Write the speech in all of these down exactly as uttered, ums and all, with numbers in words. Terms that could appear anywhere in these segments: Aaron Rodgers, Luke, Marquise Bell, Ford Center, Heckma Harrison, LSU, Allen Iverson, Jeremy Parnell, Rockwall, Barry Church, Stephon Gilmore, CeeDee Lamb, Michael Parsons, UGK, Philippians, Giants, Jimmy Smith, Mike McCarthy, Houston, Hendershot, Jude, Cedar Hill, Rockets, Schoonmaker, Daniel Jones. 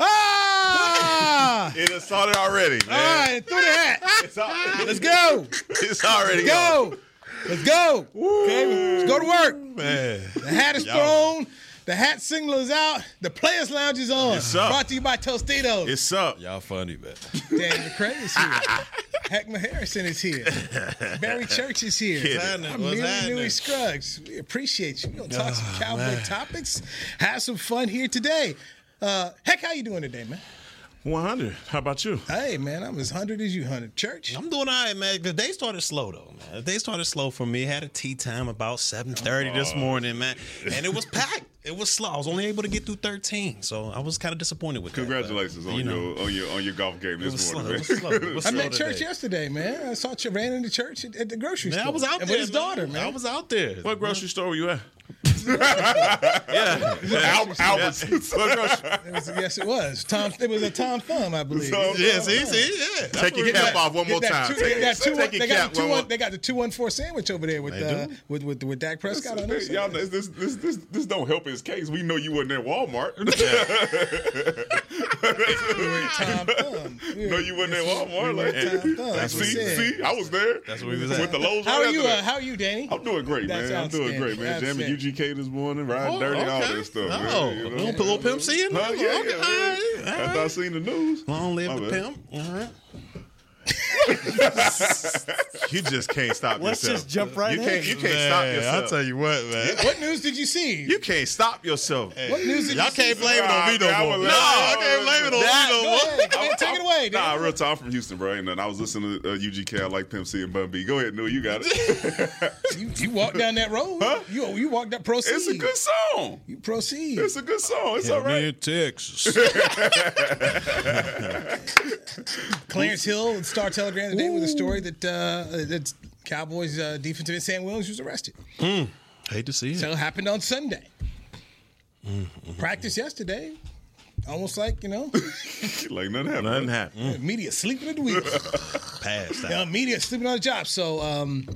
Ah! It has started already, man. All right, through the hat. Let's go. It's already Let's go. Gone. Let's go. Woo. Okay, let's go to work. Man. The hat is Y'all. Thrown. The hat signal is out. The Players Lounge is on. It's up. Brought to you by Tostitos. It's up. Y'all funny, man. Danny McCray is here. Heckma Harrison is here. Barry Church is here. What's I'm Newy Scruggs. We appreciate you. We're going to talk oh, some Cowboy man. topics. Have some fun here today. Uh, heck, how you doing today, man? one hundred. How about you? Hey, man, I'm as one hundred as you, one hundred. Church? I'm doing all right, man. The day started slow, though, man. The day started slow for me. I had a tea time about seven thirty oh. this morning, man. And it was packed. It was slow. I was only able to get through thirteen, so I was kind of disappointed with Congratulations that. Congratulations on, you know, on your on your golf game this slow, morning. It was slow. It was slow I met Church yesterday, man. I saw you ran into Church at the grocery man, store. I was out and there with his man. daughter, man. I was out there. What grocery store were you at? yeah, Alberts. Yeah. Yes, it was. Tom. It was a Tom Thumb, I believe. Tom yes, Tom easy. Yeah. That's Take your cap off one more time. They got the two one four sandwich over there with uh, with, with with Dak Prescott on this. Y'all, this this this this don't help his case. We know you wasn't at Walmart. Tom Thumb. No, you wasn't at Walmart. Like, Tom Thumb. That's see, see, I was there. That's what we was at. With the Lowe's. How are you? How are you, Danny? I'm doing great, man. I'm doing great, man. Jamming U G K this morning, riding oh, dirty, okay. all that stuff. Oh, you know? A little, little pimp seeing? Huh? Yeah, okay. yeah, all right. After I seen the news. Long live My the bad. pimp. All right. You just can't stop Let's yourself. Let's just jump right you in. Can't, you can't man, stop yourself. I'll tell you what, man. What news did you see? You can't stop yourself. Hey. What news did Y'all you see? Y'all can't blame it on me no more. No, I can't blame it on me no more. Man, take it away, dude. Nah, real talk. I'm from Houston, bro. And I was listening to uh, U G K. I like Pimp C and Bun B. Go ahead, New. You got it. you, you walk down that road. Huh? You, you walk down. Proceed. It's a good song. You proceed. It's a good song. It's all right. in Texas. Clarence Hill and Star Telegram today Ooh. with a story that uh, that Cowboys uh, defensive end Sam Williams was arrested. Mm. Hate to see it. So it happened on Sunday. Mm-hmm. Practice yesterday. Almost like, you know. like nothing happened. Nothing happened. Mm. Media sleeping at the wheel. Passed out. You know, media sleeping on the job. So um,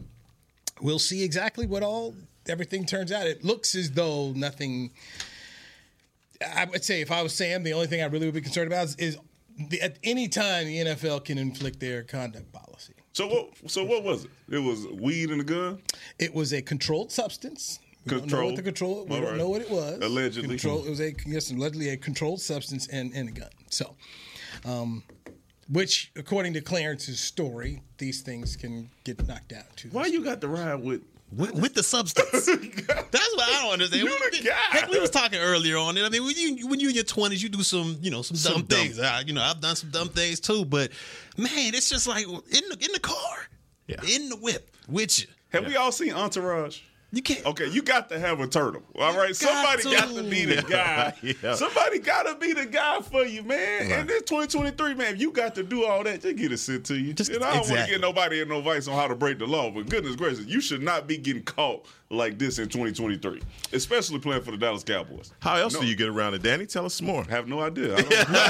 we'll see exactly what all, everything turns out. It looks as though nothing. I would say if I was Sam, the only thing I really would be concerned about is, is The, at any time the N F L can inflict their conduct policy. So what? So what was it? It was weed and a gun. It was a controlled substance. We controlled. Don't know what the control. We All don't right. know what it was. Allegedly, control, it was a yes, allegedly a controlled substance and, and a gun. So, um, which according to Clarence's story, these things can get knocked out too. Why you got to ride with? With, with the substance. That's what I don't understand. We, heck, we was talking earlier on it. I mean, when you when you're in your twenties, you do some, you know, some, some dumb, dumb things. I, you know, I've done some dumb things too. But man, it's just like in the in the car, yeah. in the whip with you. Have yeah. we all seen Entourage? You can't. Okay, you got to have a turtle. All right, got somebody to. got to be the guy. yeah. Somebody got to be the guy for you, man. Right. And this twenty twenty-three, man, if you got to do all that, just get it sent to you. Just, and I don't exactly. want to get nobody in no advice on how to break the law, but goodness gracious, you should not be getting caught like this in twenty twenty-three, especially playing for the Dallas Cowboys. How else no. do you get around it, Danny? Tell us some more. I have no idea. I don't know.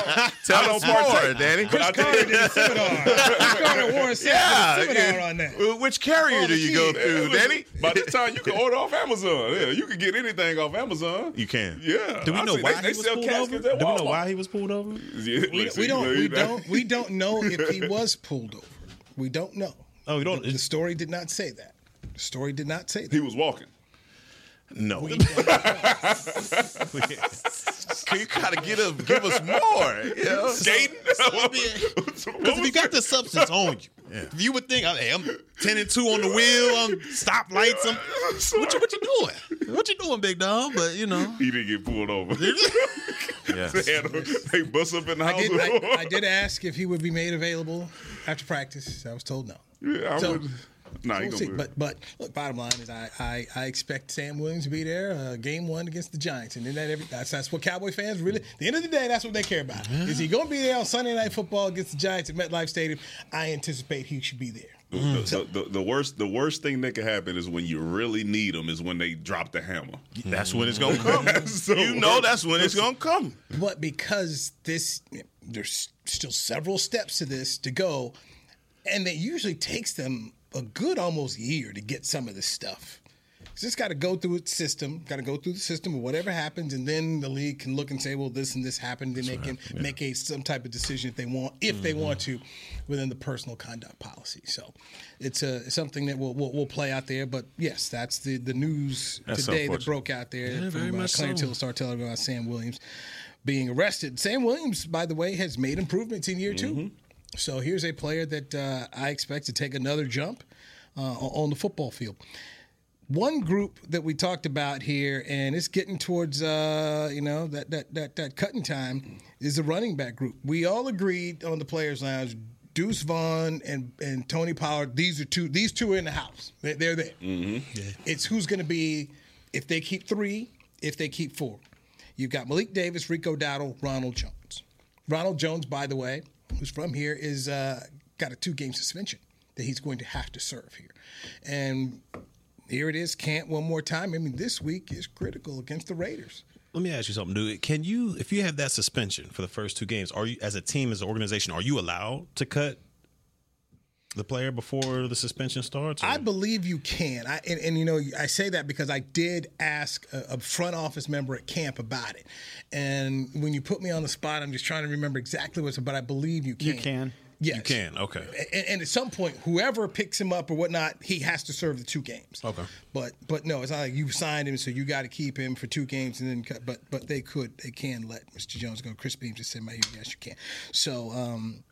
Tell I don't us partake. more, Danny. Chris Carter did a seminar. Chris Carter wore a seminar on that. Which carrier do you go through, Danny? By the time you can order off Amazon. Yeah, you can get anything off Amazon. You can. Yeah. Do we know why he was pulled over? Do we know why he was pulled over? We don't. We don't. We don't know if he was pulled over. We don't know. Oh, we don't. The story did not say that. The story did not say that. He was walking. No. We Can you kind of get us, give us more? You know? Skating? Because if you got the substance on you, yeah. if you would think, hey, I'm ten and two on the wheel, I'm stoplights, I'm, what, you, what you doing? What you doing, big dog? But, you know. He didn't get pulled over. yeah. They, a, they bust up in the house. I did, I, I did ask if he would be made available after practice. I was told no. Yeah, I so, would. No, so we'll see. But but look, bottom line is I, I, I expect Sam Williams to be there uh, game one against the Giants, and then that every, that's that's what Cowboy fans really. At the end of the day, that's what they care about. Yeah. Is he going to be there on Sunday Night Football against the Giants at MetLife Stadium? I anticipate he should be there. Mm. The, so, the, the worst the worst thing that could happen is when you really need them is when they drop the hammer. That's when it's going to come. So you know that's when it's going to come. But because this, there's still several steps to this to go, and it usually takes them a good almost year to get some of this stuff. It's just got to go through its system, got to go through the system of whatever happens, and then the league can look and say, well, this and this happened. Then That's they right. can yeah. make a, some type of decision if they want, if mm-hmm. they want to, within the personal conduct policy. So it's a, something that will, will will play out there. But, yes, that's the, the news that's today that broke out there. Yeah, from uh, Clarence Hill Star Telegram about Sam Williams being arrested. Sam Williams, by the way, has made improvements in year mm-hmm. two. So here's a player that uh, I expect to take another jump uh, on the football field. One group that we talked about here, and it's getting towards uh, you know that that that that cutting time, is the running back group. We all agreed on the Players Lounge, Deuce Vaughn and, and Tony Pollard. These are two. These two are in the house. They're, they're there. Mm-hmm. Yeah. It's who's going to be if they keep three, if they keep four. You've got Malik Davis, Rico Dowdle, Ronald Jones. Ronald Jones, by the way, who's from here, is uh, got a two-game suspension that he's going to have to serve here. And here it is, Camp, one more time. I mean, this week is critical against the Raiders. Let me ask you something, dude. Can you, if you have that suspension for the first two games, are you, as a team, as an organization, are you allowed to cut the player before the suspension starts? Or? I believe you can. I and, and, you know, I say that because I did ask a, a front office member at camp about it. And when you put me on the spot, I'm just trying to remember exactly what's, but I believe you can. You can. Yes. You can, okay. And, and at some point, whoever picks him up or whatnot, he has to serve the two games. Okay. But but no, it's not like you signed him, so you got to keep him for two games and then cut. But but they could, they can let Mister Jones go. Chris Beam just said, my yes, you can. So, um,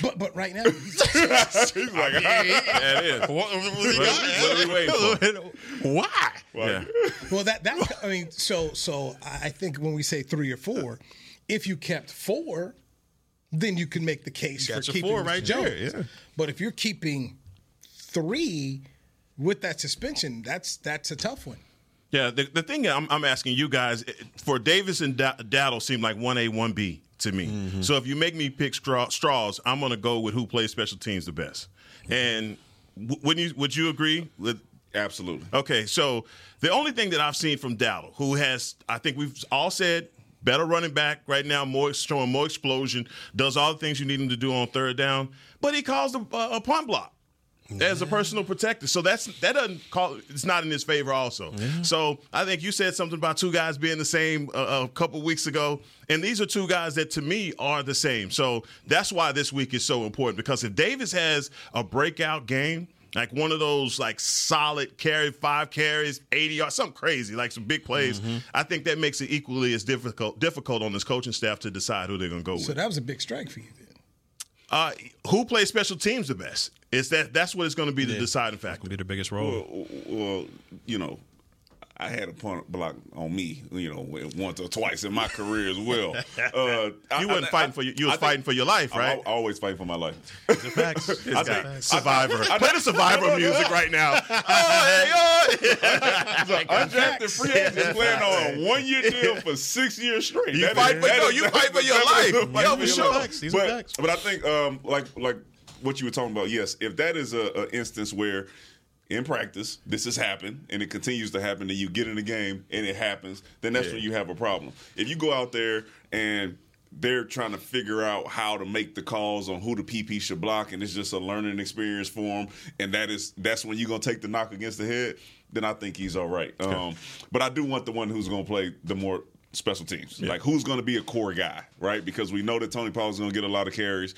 but but right now, he's like, yeah, it is. What, what are we waiting for? Why? Why? Yeah. Well, that that I mean, so so I think when we say three or four, if you kept four, then you can make the case for keeping four right Jones. There, yeah. But if you're keeping three with that suspension, that's that's a tough one. Yeah, the, the thing I'm, I'm asking you guys, for Davis and Dowdle seem like one A, one B to me. Mm-hmm. So if you make me pick straw, straws, I'm going to go with who plays special teams the best. Mm-hmm. And w- wouldn't you, would you agree with? Absolutely. Okay, so the only thing that I've seen from Dowdle, who has, I think we've all said, better running back right now, more showing more explosion, does all the things you need him to do on third down, but he calls a, a punt block yeah. as a personal protector. So that's that doesn't call it's not in his favor also. Yeah. So I think you said something about two guys being the same uh, a couple weeks ago, and these are two guys that to me are the same. So that's why this week is so important, because if Davis has a breakout game, like one of those like solid carry, five carries, eighty yards, something crazy, like some big plays. Mm-hmm. I think that makes it equally as difficult difficult on this coaching staff to decide who they're going to go so with. So that was a big strike for you then. Uh, who plays special teams the best? It's that that's what it's going to be yeah. the deciding factor. It's going to be the biggest role. Well, well, you know, I had a punt block on me, you know, once or twice in my career as well. Uh, you weren't fighting I, for your, you was think, fighting for your life, right? I, I always fight for my life. It's a fact. It's I think facts. Survivor. I, I, Play the Survivor music right now. Oh, hey, oh. So undrafted free agent playing on a one-year deal for six years straight. You that fight is, for no, you fight for your life. Yo, for sure. These but, are facts. But I think, um, like like what you were talking about, yes, if that is a, a instance where in practice, this has happened, and it continues to happen, and you get in the game, and it happens, then that's yeah. when you have a problem. If you go out there and they're trying to figure out how to make the calls on who the P P should block, and it's just a learning experience for them, and that is, that's when you're going to take the knock against the head, then I think he's all right. Um, but I do want the one who's going to play the more – special teams. Yeah. Like, who's going to be a core guy, right? Because we know that Tony Pollard's going to get a lot of carries.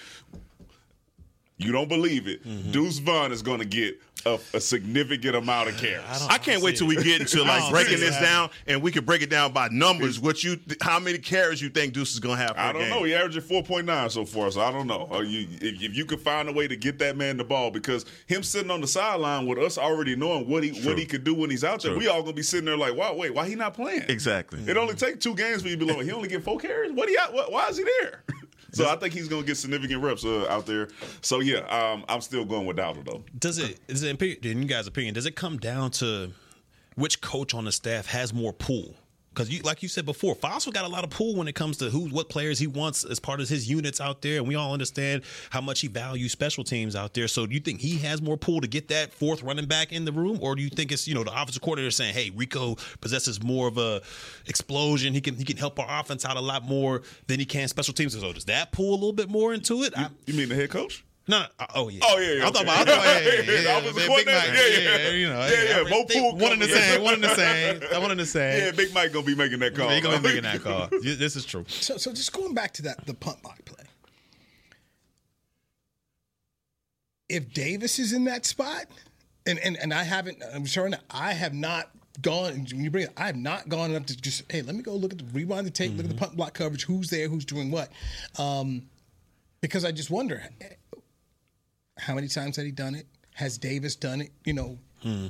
You don't believe it. Mm-hmm. Deuce Vaughn is going to get – A, a significant amount of carries. I, I can't wait till we get into like breaking this down, and we can break it down by numbers. What you, th- how many carries you think Deuce is gonna have? I don't game. know. He averaged four point nine so far, so I don't know. Are you, if, if you could find a way to get that man the ball, because him sitting on the sideline with us already knowing what he True. what he could do when he's out there, True. we all gonna be sitting there like, wow, wait, why he not playing? Exactly. It only takes two games for you to be like, he only get four carries. What he out? Why is he there? So I think he's going to get significant reps uh, out there. So, yeah, um, I'm still going with Dowdle, though. Does it, is it, in you guys' opinion, does it come down to which coach on the staff has more pull? Because, you, like you said before, Fossil got a lot of pull when it comes to who, what players he wants as part of his units out there, and we all understand how much he values special teams out there. So do you think he has more pull to get that fourth running back in the room, or do you think it's, you know, the offensive coordinator saying, hey, Rico possesses more of a explosion. He can he can help our offense out a lot more than he can special teams. So does that pull a little bit more into it? You, I, you mean the head coach? No, no, oh yeah, oh yeah, yeah. I thought about, I thought, yeah, yeah, yeah, yeah, yeah, Big Mike, yeah, yeah, yeah, you know, yeah, yeah, Mo Poole, one in the same, one in the same, one in the same. Yeah, Big Mike gonna be making that call. He gonna be making that call. This is true. So, so just going back to that, the punt block play. If Davis is in that spot, and and and I haven't, I'm sure I have not gone. When you bring it, I have not gone up to just, hey, let me go look at the rewind the tape, mm-hmm. look at the punt block coverage, who's there, who's doing what, um, because I just wonder. How many times had he done it? Has Davis done it? You know, hmm.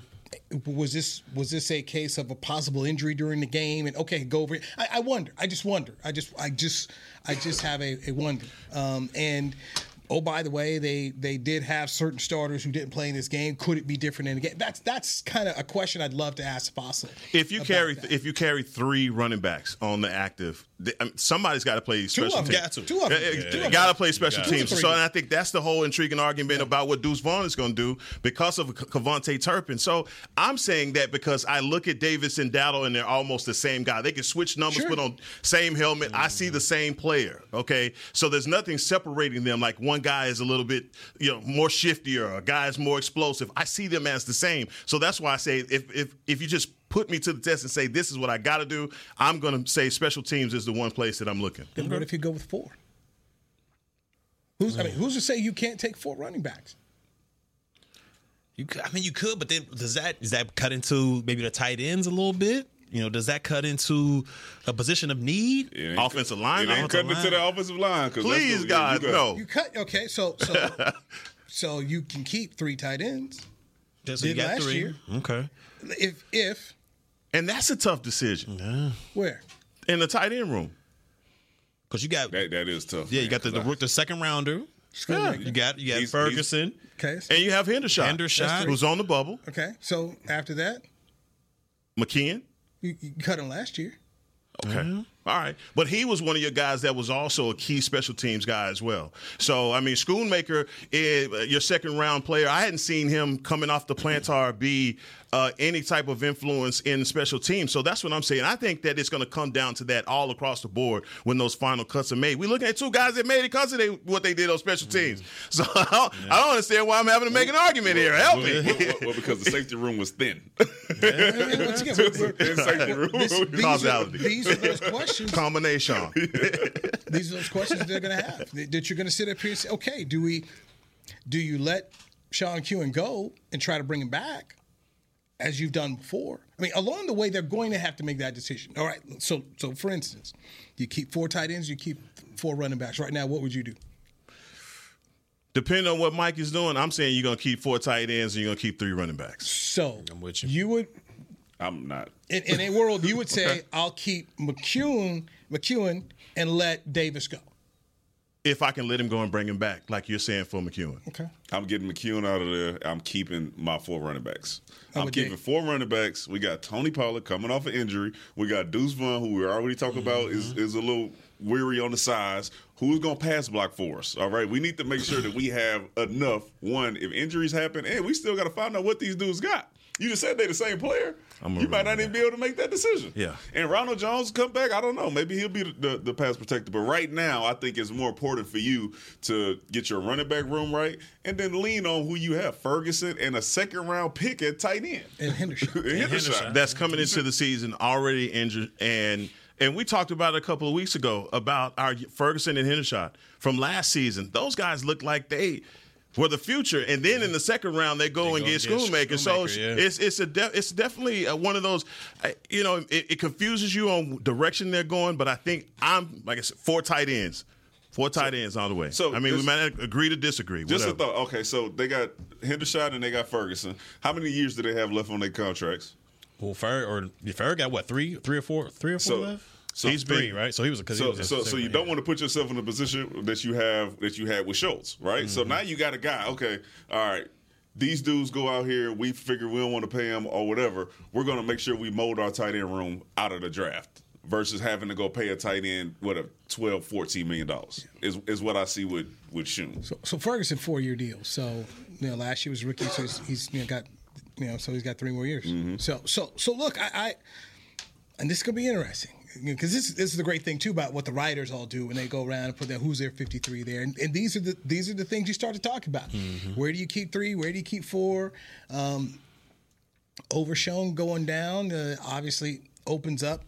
was this was this a case of a possible injury during the game? And okay, go over it. I, I wonder. I just wonder. I just I just I just have a, a wonder. Um, and oh, by the way, they they did have certain starters who didn't play in this game. Could it be different in the game? That's that's kind of a question I'd love to ask Fossil. If you carry that. if you carry three running backs on the active. Somebody's got to play special teams. Got to. Two of them. Yeah. Got to play special teams. So, and I think that's the whole intriguing argument yeah. about what Deuce Vaughn is going to do because of Kavontae Turpin. So, I'm saying that because I look at Davis and Dowdle, and they're almost the same guy. They can switch numbers, sure. put on same helmet. Mm-hmm. I see the same player, okay? So, there's nothing separating them. Like, one guy is a little bit, you know, more shifty, or a guy is more explosive. I see them as the same. So, that's why I say if if if you just put me to the test and say, this is what I got to do, I'm going to say special teams is the one place that I'm looking. Then what if you go with four? Who's, I mean, who's to say you can't take four running backs? You, I mean, you could, but then does that does that cut into maybe the tight ends a little bit? You know, does that cut into a position of need? Offensive line? It ain't cutting into the offensive line. Please, God, no. You cut, okay, so so, so you can keep three tight ends. Did so last three. year. Okay. If if. And that's a tough decision. Yeah. Where? In the tight end room. Because you got that, that is tough. Yeah, man, you got the, the the second rounder. Yeah. You got you got he's, Ferguson. He's, okay. So and you have Hendershot. Hendershot, who's on the bubble. Okay. So after that, McEwen. You, you cut him last year. Okay. Mm-hmm. All right. But he was one of your guys that was also a key special teams guy as well. So, I mean, Schoonmaker, is your second-round player, I hadn't seen him coming off the plantar be uh, any type of influence in special teams. So that's what I'm saying. I think that it's going to come down to that all across the board when those final cuts are made. We're looking at two guys that made it because of they, what they did on special teams. So I don't, yeah. I don't understand why I'm having to make an argument well, here. Help well, me. Well, well, because the safety room was thin. Yeah. And once again, the safety room. This, these, are, these are those questions. Combination. These are those questions they're going to have. That you're going to sit up here and say, okay, do we, do you let Sean Kewen go and try to bring him back as you've done before? I mean, along the way, they're going to have to make that decision. All right, so so for instance, you keep four tight ends, you keep four running backs. Right now, what would you do? Depending on what Mike is doing, I'm saying you're going to keep four tight ends and you're going to keep three running backs. So I'm with you. You would – I'm not. In, in a world, you would say, okay, I'll keep McEwen, McEwen and let Davis go. If I can let him go and bring him back, like you're saying for McEwen. Okay. I'm getting McEwen out of there. I'm keeping my four running backs. I'm keeping Dave. four running backs. We got Tony Pollard coming off an injury. We got Deuce Vaughn, who we already talked mm-hmm. about, is, is a little weary on the sides. Who's going to pass block for us? All right. We need to make sure that we have enough, one, if injuries happen, and we still got to find out what these dudes got. You just said they're the same player. You might not even be able to make that decision. Yeah. And Ronald Jones come back, I don't know. Maybe he'll be the, the, the pass protector. But right now, I think it's more important for you to get your running back room right and then lean on who you have, Ferguson and a second-round pick at tight end. And Hendershot. and Hendershot. That's coming into the season already injured. And and we talked about it a couple of weeks ago about our Ferguson and Hendershot from last season. Those guys look like they – for the future, and then yeah. in the second round they go they and get Schoonmaker. So yeah. it's it's a de- it's definitely one of those. You know, it, it confuses you on direction they're going. But I think I'm like I said, four tight ends, four tight so, ends all the way. So I mean, we might agree to disagree. Just whatever. A thought. Okay, so they got Hendershot and they got Ferguson. How many years do they have left on their contracts? Well, Fer or Fer got what three, three or four, three or four so, left. So he's three, been, right? So he was because so, he was so, so you don't want to put yourself in a position that you have that you had with Schultz, right? Mm-hmm. So now you got a guy. Okay, all right. These dudes go out here. We figure we don't want to pay them or whatever. We're going to make sure we mold our tight end room out of the draft versus having to go pay a tight end what a twelve, fourteen million dollars yeah. is is what I see with with Shun. So, so Ferguson four year deal. So you know last year was rookie. So he's, he's you know got you know so he's got three more years. Mm-hmm. So so so look, I, I and this is going to be interesting. Because this, this is the great thing too about what the writers all do when they go around and put their who's their fifty-three there, and, and these are the these are the things you start to talk about. Mm-hmm. Where do you keep three? Where do you keep four? Um, Overshown going down uh, obviously opens up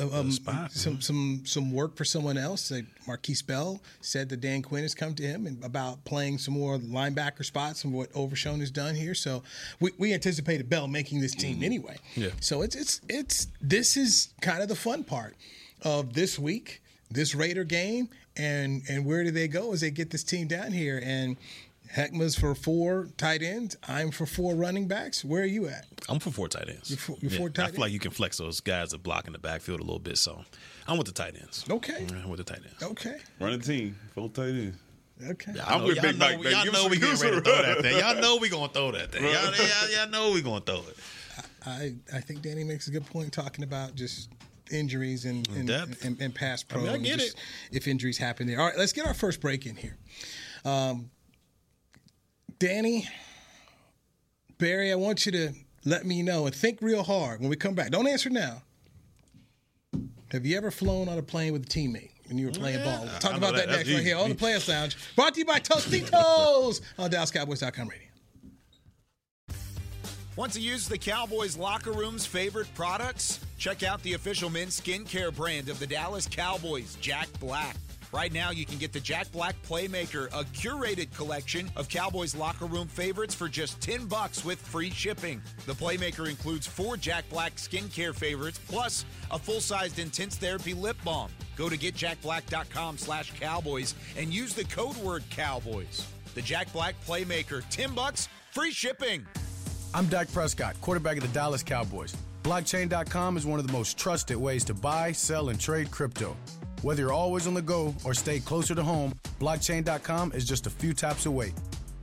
um, spot, some man. some some work for someone else. Like Marquise Bell said that Dan Quinn has come to him and about playing some more linebacker spots and what Overshown has done here. So we, we anticipated Bell making this team anyway. Yeah. So it's it's it's this is kind of the fun part of this week, this Raider game, and and where do they go as they get this team down here? And Heckma's for four tight ends. I'm for four running backs. Where are you at? I'm for four tight ends. You're for, you're yeah. four tight ends? I feel like you can flex those guys that block in the backfield a little bit. So I'm with the tight ends. Okay. I'm with the tight ends. Okay. Running team. Four tight ends. Okay. Y'all I'm know, with y'all Big Mike. Y'all, y'all, y'all know we're going to throw that thing. Y'all know we're going to throw that thing. Y'all, y'all, y'all know we're going to throw it. I, I think Danny makes a good point talking about just injuries and, and, and, and, and pass pro. I, mean, I get just, it. If injuries happen there. All right. Let's get our first break in here. Um, Danny, Barry, I want you to let me know and think real hard when we come back. Don't answer now. Have you ever flown on a plane with a teammate when you were playing yeah, ball? We'll talk I about that, that next right here on the Players Lounge. Brought to you by Tostitos on Dallas Cowboys dot com radio. Want to use the Cowboys locker room's favorite products? Check out the official men's skincare brand of the Dallas Cowboys, Jack Black. Right now, you can get the Jack Black Playmaker, a curated collection of Cowboys locker room favorites for just ten bucks with free shipping. The Playmaker includes four Jack Black skincare favorites, plus a full-sized Intense Therapy lip balm. Go to get jack black dot com slash cowboys and use the code word Cowboys. The Jack Black Playmaker, ten bucks, free shipping. I'm Dak Prescott, quarterback of the Dallas Cowboys. blockchain dot com is one of the most trusted ways to buy, sell, and trade crypto. Whether you're always on the go or stay closer to home, blockchain dot com is just a few taps away.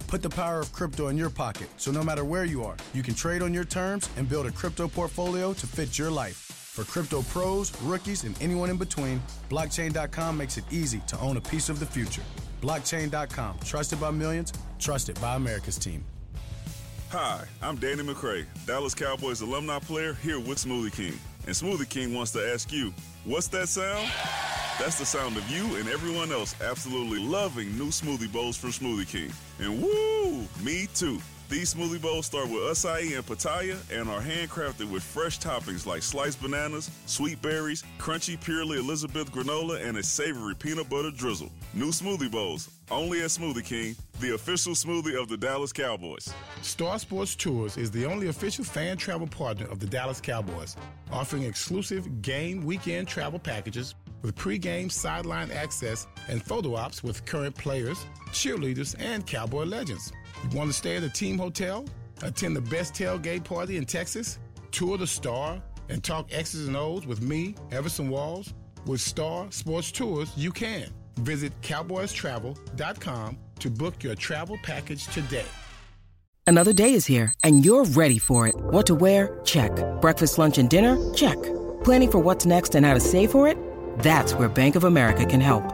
Put the power of crypto in your pocket, so no matter where you are, you can trade on your terms and build a crypto portfolio to fit your life. For crypto pros, rookies, and anyone in between, blockchain dot com makes it easy to own a piece of the future. blockchain dot com, trusted by millions, trusted by America's team. Hi, I'm Danny McCray, Dallas Cowboys alumni player here with Smoothie King. And Smoothie King wants to ask you, what's that sound? That's the sound of you and everyone else absolutely loving new smoothie bowls from Smoothie King. And woo, me too. These smoothie bowls start with acai and pitaya and are handcrafted with fresh toppings like sliced bananas, sweet berries, crunchy purely Elizabeth granola, and a savory peanut butter drizzle. New smoothie bowls, only at Smoothie King, the official smoothie of the Dallas Cowboys. Star Sports Tours is the only official fan travel partner of the Dallas Cowboys, offering exclusive game weekend travel packages with pregame sideline access and photo ops with current players, cheerleaders, and Cowboy legends. You want to stay at a team hotel, attend the best tailgate party in Texas, tour the Star, and talk X's and O's with me, Everson Walls? With Star Sports Tours, you can. Visit cowboys travel dot com to book your travel package today. Another day is here, and you're ready for it. What to wear? Check. Breakfast, lunch, and dinner? Check. Planning for what's next and how to save for it? That's where Bank of America can help.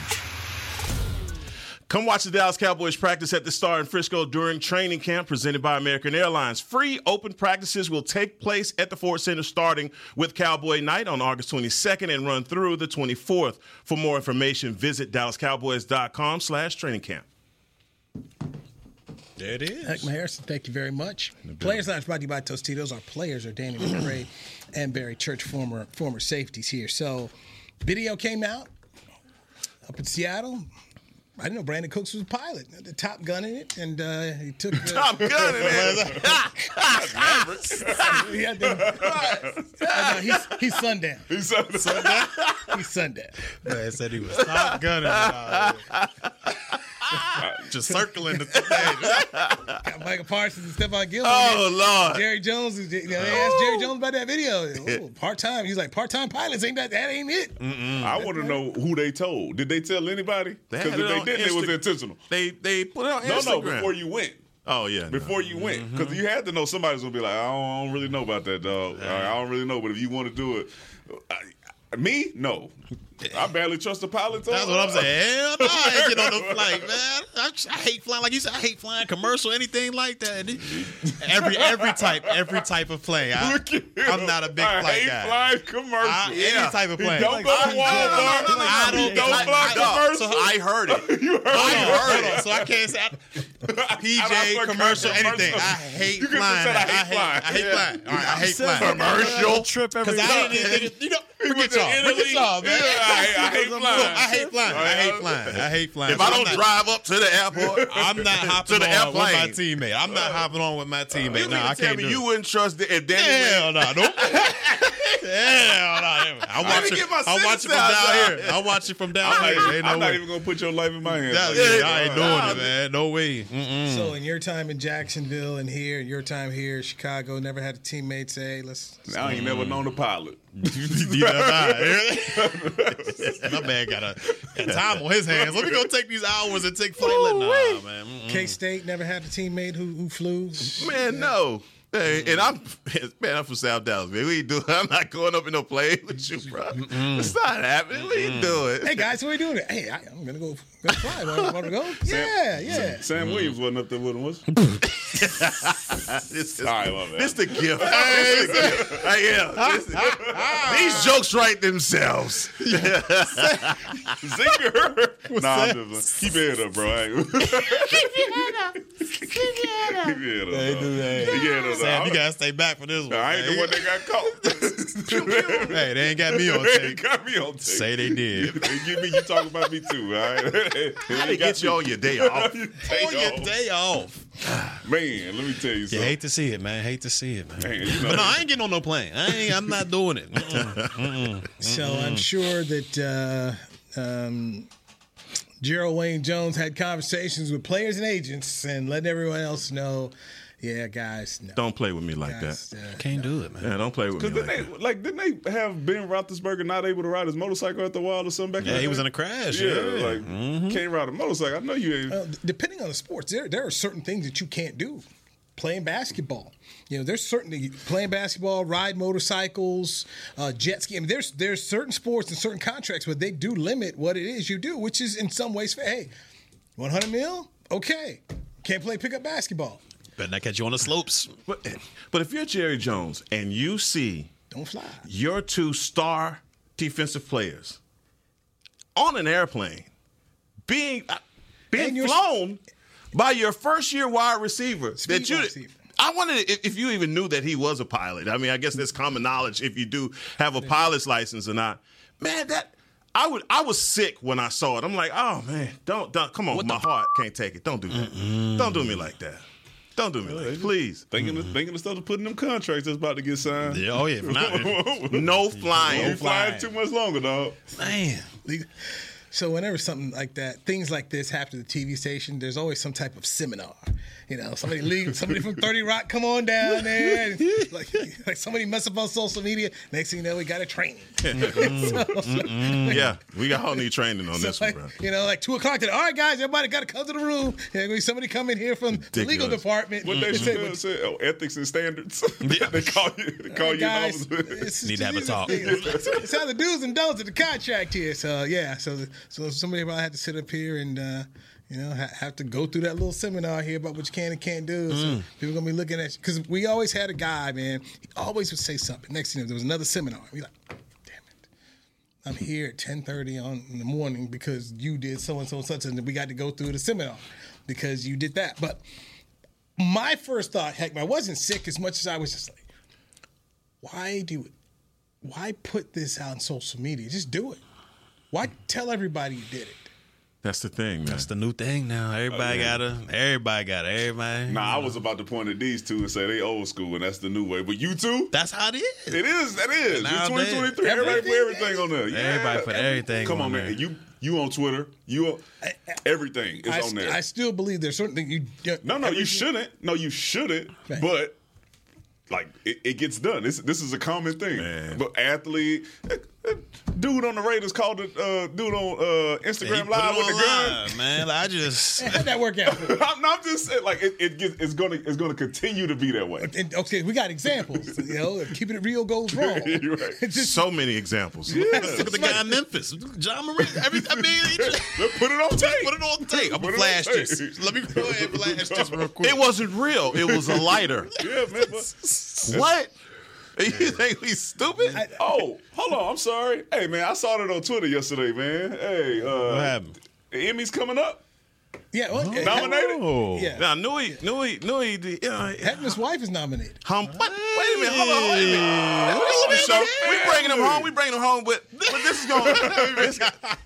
Come watch the Dallas Cowboys practice at the Star in Frisco during training camp presented by American Airlines. Free open practices will take place at the Ford Center starting with Cowboy Night on August twenty-second and run through the twenty-fourth. For more information, visit dallas cowboys dot com slash training camp. There it is. Heckma Harrison, thank you very much. No Players Lounge brought to you by Tostitos. Our players are Danny McCray and Barry Church, former, former safeties here. So video came out up in Seattle. I didn't know Brandin Cooks was a pilot. The Top Gun in it, and uh, he took the... Top Gun in it. He had the... uh, no, he's, he's Sundown. He's Sundown. Sundown? He's Sundown. Man said he was Top Gun in it. Just circling the thing. Got Michael Parsons and Stephon Gilmore. Oh, Lord. Jerry Jones. You know, they asked Jerry Jones about that video. Oh, part-time. He's like, part-time pilots, ain't that, that ain't it. Mm-mm. I want to know who they told. Did they tell anybody? Because if they didn't, Insta- it was intentional. They they put it on Instagram. No, no, before you went. Oh, yeah. Before no. you went. Because mm-hmm. you had to know somebody's going to be like, I don't, I don't really know about that, dog. Yeah. I don't really know. But if you want to do it, I, me, no. I barely trust the pilots. That's what I'm saying. Hell no, I ain't get on the flight, man. I, I hate flying. Like you said, I hate flying commercial, anything like that. Every every type, every type of play. I, I'm not a big I flight guy. I hate flying commercial. I, yeah. Any type of play. He don't like, go to Walmart. I don't, don't I, fly I, commercial. So I heard it. You heard, I heard it. Heard it. So I can't say I, P J, commercial, anything. I hate flying. I hate flying. I hate flying. All right, I hate flying. Commercial trip every day. You know, forget y'all. Forget y'all, man. I hate flying. I hate flying. I hate flying. I hate flying. If I don't drive up to the airport, I'm not hopping on with my teammate. I'm not hopping on with my teammate. No, I can't do it. You wouldn't trust it if Danny. Hell no, nope. Hell no. I watch it. I watch it from down here. I watch it from down here. I'm not even gonna put your life in my hands. I ain't doing it, man. No way. So in your time in Jacksonville and here, your time here in Chicago, never had a teammate say, "Let's." I ain't never known a pilot. My man got a, got time on his hands. Let me go take these hours and take flight. Ooh, nah, man. Mm-mm. K-State never had a teammate who, who flew. Man, yeah. no. Hey, and I'm man, I'm from South Dallas, man. We do. I'm not going up in no plane with you, bro. Mm-mm. It's not happening. We mm. do it. Hey guys, what are we doing? Hey, I, I'm gonna go gonna fly. Want to go? Sam, yeah, yeah. Sam, Sam Williams mm. wasn't up there with him, was he? This, right, well, this the gift. Hey, this the gift. I am. Ah, this, ah, ah, these jokes write themselves. Zinger. Nah, I'm just like, keep your head up, bro. Keep your head up. Keep your head up. Keep your head up. They do that. Sam, you gotta stay back for this one. No, I ain't man. the one that got caught. Hey, they ain't got me on tape. They ain't got me on tape. Say they did. They give me. You talking about me too, all right? How they get you on your day off? you on your off. day off. Man, let me tell you something. You hate to see it, man. Hate to see it, man. man you know, but no, I ain't getting on no plane. I ain't, I'm not doing it. Mm-mm. Mm-mm. Mm-mm. So I'm sure that uh, um, Gerald Wayne Jones had conversations with players and agents and letting everyone else know. Yeah, guys. No. Don't play with me like guys, that. Uh, Can't no. do it, man. Yeah, don't play with me like they, that. Like, didn't they have Ben Roethlisberger not able to ride his motorcycle after a while or something back Yeah, he was in a crash. Yeah, yeah. like, mm-hmm. can't ride a motorcycle. I know you ain't. Uh, depending on the sports, there there are certain things that you can't do. Playing basketball. You know, there's certain – playing basketball, ride motorcycles, uh, jet ski. I mean, there's, there's certain sports and certain contracts where they do limit what it is you do, which is in some ways, hey, one hundred mil? Okay. Can't play pickup basketball. Better not catch you on the slopes. But, but if you're Jerry Jones and you see Don't fly. your two star defensive players on an airplane being being flown by your first year wide receiver, that you receiver. I wondered if you even knew that he was a pilot. I mean, I guess that's common knowledge if you do have a pilot's license or not. Man, that. I would. I was sick when I saw it. I'm like, oh man, don't, don't come on. What my f- heart can't take it. Don't do that. Mm-mm. Don't do me like that. Don't do me like that, please. Thinking, mm-hmm. of, thinking of stuff to put in them contracts that's about to get signed. Yeah, oh yeah, not, no flying. No flying too much longer, dog. Man. So whenever something like that, things like this happen to the T V station, there's always some type of seminar. You know, somebody leave, somebody from thirty Rock, come on down there. Like, like somebody mess up on social media. Next thing you know, we got a training. Mm-hmm. so, mm-hmm. like, yeah, we all need training on so this like, one, bro. You know, like two o'clock today. All right, guys, everybody got to come to the room. Yeah, somebody come in here from Ridiculous. the legal department. What they should say, oh, ethics and standards. Yeah. they call you, they call right, you guys, an officer. Need to have a talk. It's how the do's and don'ts of the contract here. So, yeah, so... The, So somebody probably had to sit up here and, uh, you know, ha- have to go through that little seminar here about what you can and can't do. Mm. So people going to be looking at you. Because we always had a guy, man. He always would say something. Next thing you know, there was another seminar. We like, damn it. I'm here at ten thirty on in the morning because you did so-and-so and such, and we got to go through the seminar because you did that. But my first thought, heck, I wasn't sick as much as I was just like, why do it? Why put this out on social media? Just do it. Why tell everybody you did it? That's the thing, man. That's the new thing now. Everybody oh, yeah. got a, everybody got a, everybody. Nah, know. I was about to point at these two and say they old school and that's the new way. But you two? That's how it is. It is. That is. Now you're twenty twenty-three. Everybody put everything on there. Yeah. Everybody put everything Come on, on there. man. You you on Twitter. You on, I, I, everything is I, on there. I still believe there's certain things you – No, no, everything. you shouldn't. No, you shouldn't. Right. But, like, it, it gets done. This, this is a common thing. Man. But athlete – dude on the Raiders called it. Uh, dude on uh, Instagram Live with the gun. Live, man, I just how'd that work out? I'm, I'm just saying, like it, it gets, it's gonna it's gonna continue to be that way. And, okay, we got examples. You know, keeping it real goes wrong. You're right. Just, so many examples. Yeah. Look at the guy in Memphis, John Moran. Every, I mean, just, put it on tape. Put it on tape. I'm gonna flash this. Let me go ahead and flash this real quick. It wasn't real. It was a lighter. Yeah, man. But, what? You think we stupid? I, oh, hold on. I'm sorry. Hey, man, I saw that on Twitter yesterday, man. Hey, uh, what happened? The Emmys coming up. Yeah, well, oh. nominated. Oh. Yeah. Now, Newy, Newy, Newy. Uh, Heckma's wife is nominated. Hum, what? Wait a minute. Hold on. Wait a minute. Oh, oh, so we bringing him home. We bringing him home. But, but this is going.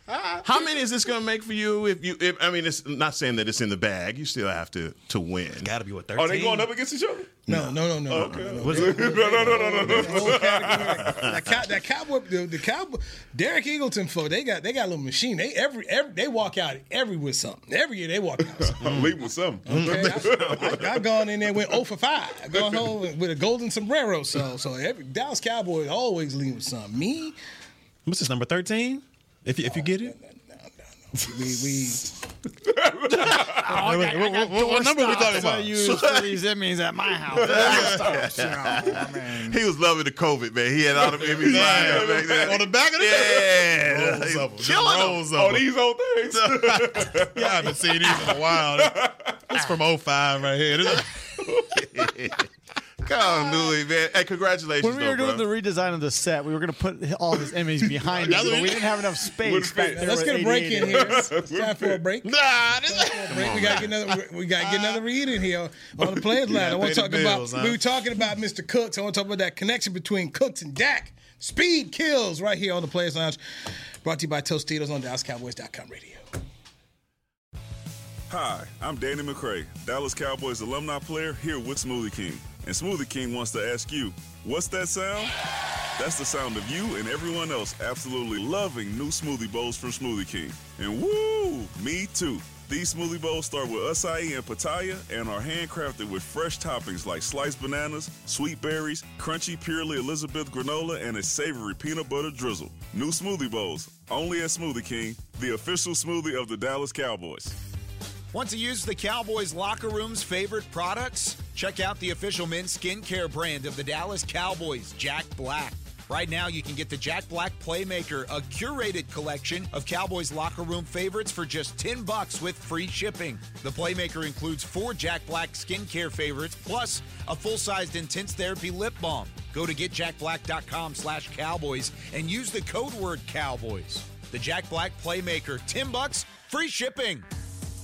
How many is this going to make for you? If you, if I mean, it's I'm not saying that it's in the bag. You still have to to win. It's got to be what thirteen. Are they going up against each other? No, no, no, no. no, okay. no, no, no. no, no, no, no, no. That cowboy, the, the cowboy, Derek Eagleton, folk, they got, they got a little machine. They every, every, they walk out every with something. Every year they walk out with something. Leave with something. Okay, I, I, I gone in there and went oh for five. I gone home with a golden sombrero. So, so every Dallas Cowboys always leave with something. Me, what's this number thirteen? If you, if you get it. We we. I got, I got what, what number are we talking about? That means at my house. He was loving the COVID, man. He had all the Emmys lined up back there on the back of the yeah, rolls up, killing them. All these old things. Yeah, I haven't seen these in a while. It's from oh five right here. Come on, Newy, man. Hey, congratulations, When we though, were doing bro. the redesign of the set, we were going to put all these Emmys behind us, but we didn't have enough space. Back there. Let's get a break in here. It's time for a break. Nah, this for a break. We got to get another, we got to get another read in here on the players' line. I want to talk bills, about, huh? we were talking about Mister Cooks. I want to talk about that connection between Cooks and Dak. Speed kills right here on the Players' Lounge. Brought to you by Tostitos on Dallas Cowboys dot com radio. Hi, I'm Danny McCray, Dallas Cowboys alumni player here with Smoothie King. And Smoothie King wants to ask you, what's that sound? That's the sound of you and everyone else absolutely loving new smoothie bowls from Smoothie King. And woo, me too. These smoothie bowls start with acai and pitaya and are handcrafted with fresh toppings like sliced bananas, sweet berries, crunchy purely Elizabeth granola, and a savory peanut butter drizzle. New smoothie bowls, only at Smoothie King, the official smoothie of the Dallas Cowboys. Want to use the Cowboys locker room's favorite products? Check out the official men's skincare brand of the Dallas Cowboys, Jack Black. Right now, you can get the Jack Black Playmaker, a curated collection of Cowboys locker room favorites for just ten bucks with free shipping. The Playmaker includes four Jack Black skincare favorites, plus a full-sized Intense Therapy lip balm. Go to get jack black dot com slash cowboys and use the code word Cowboys. The Jack Black Playmaker, ten bucks, free shipping.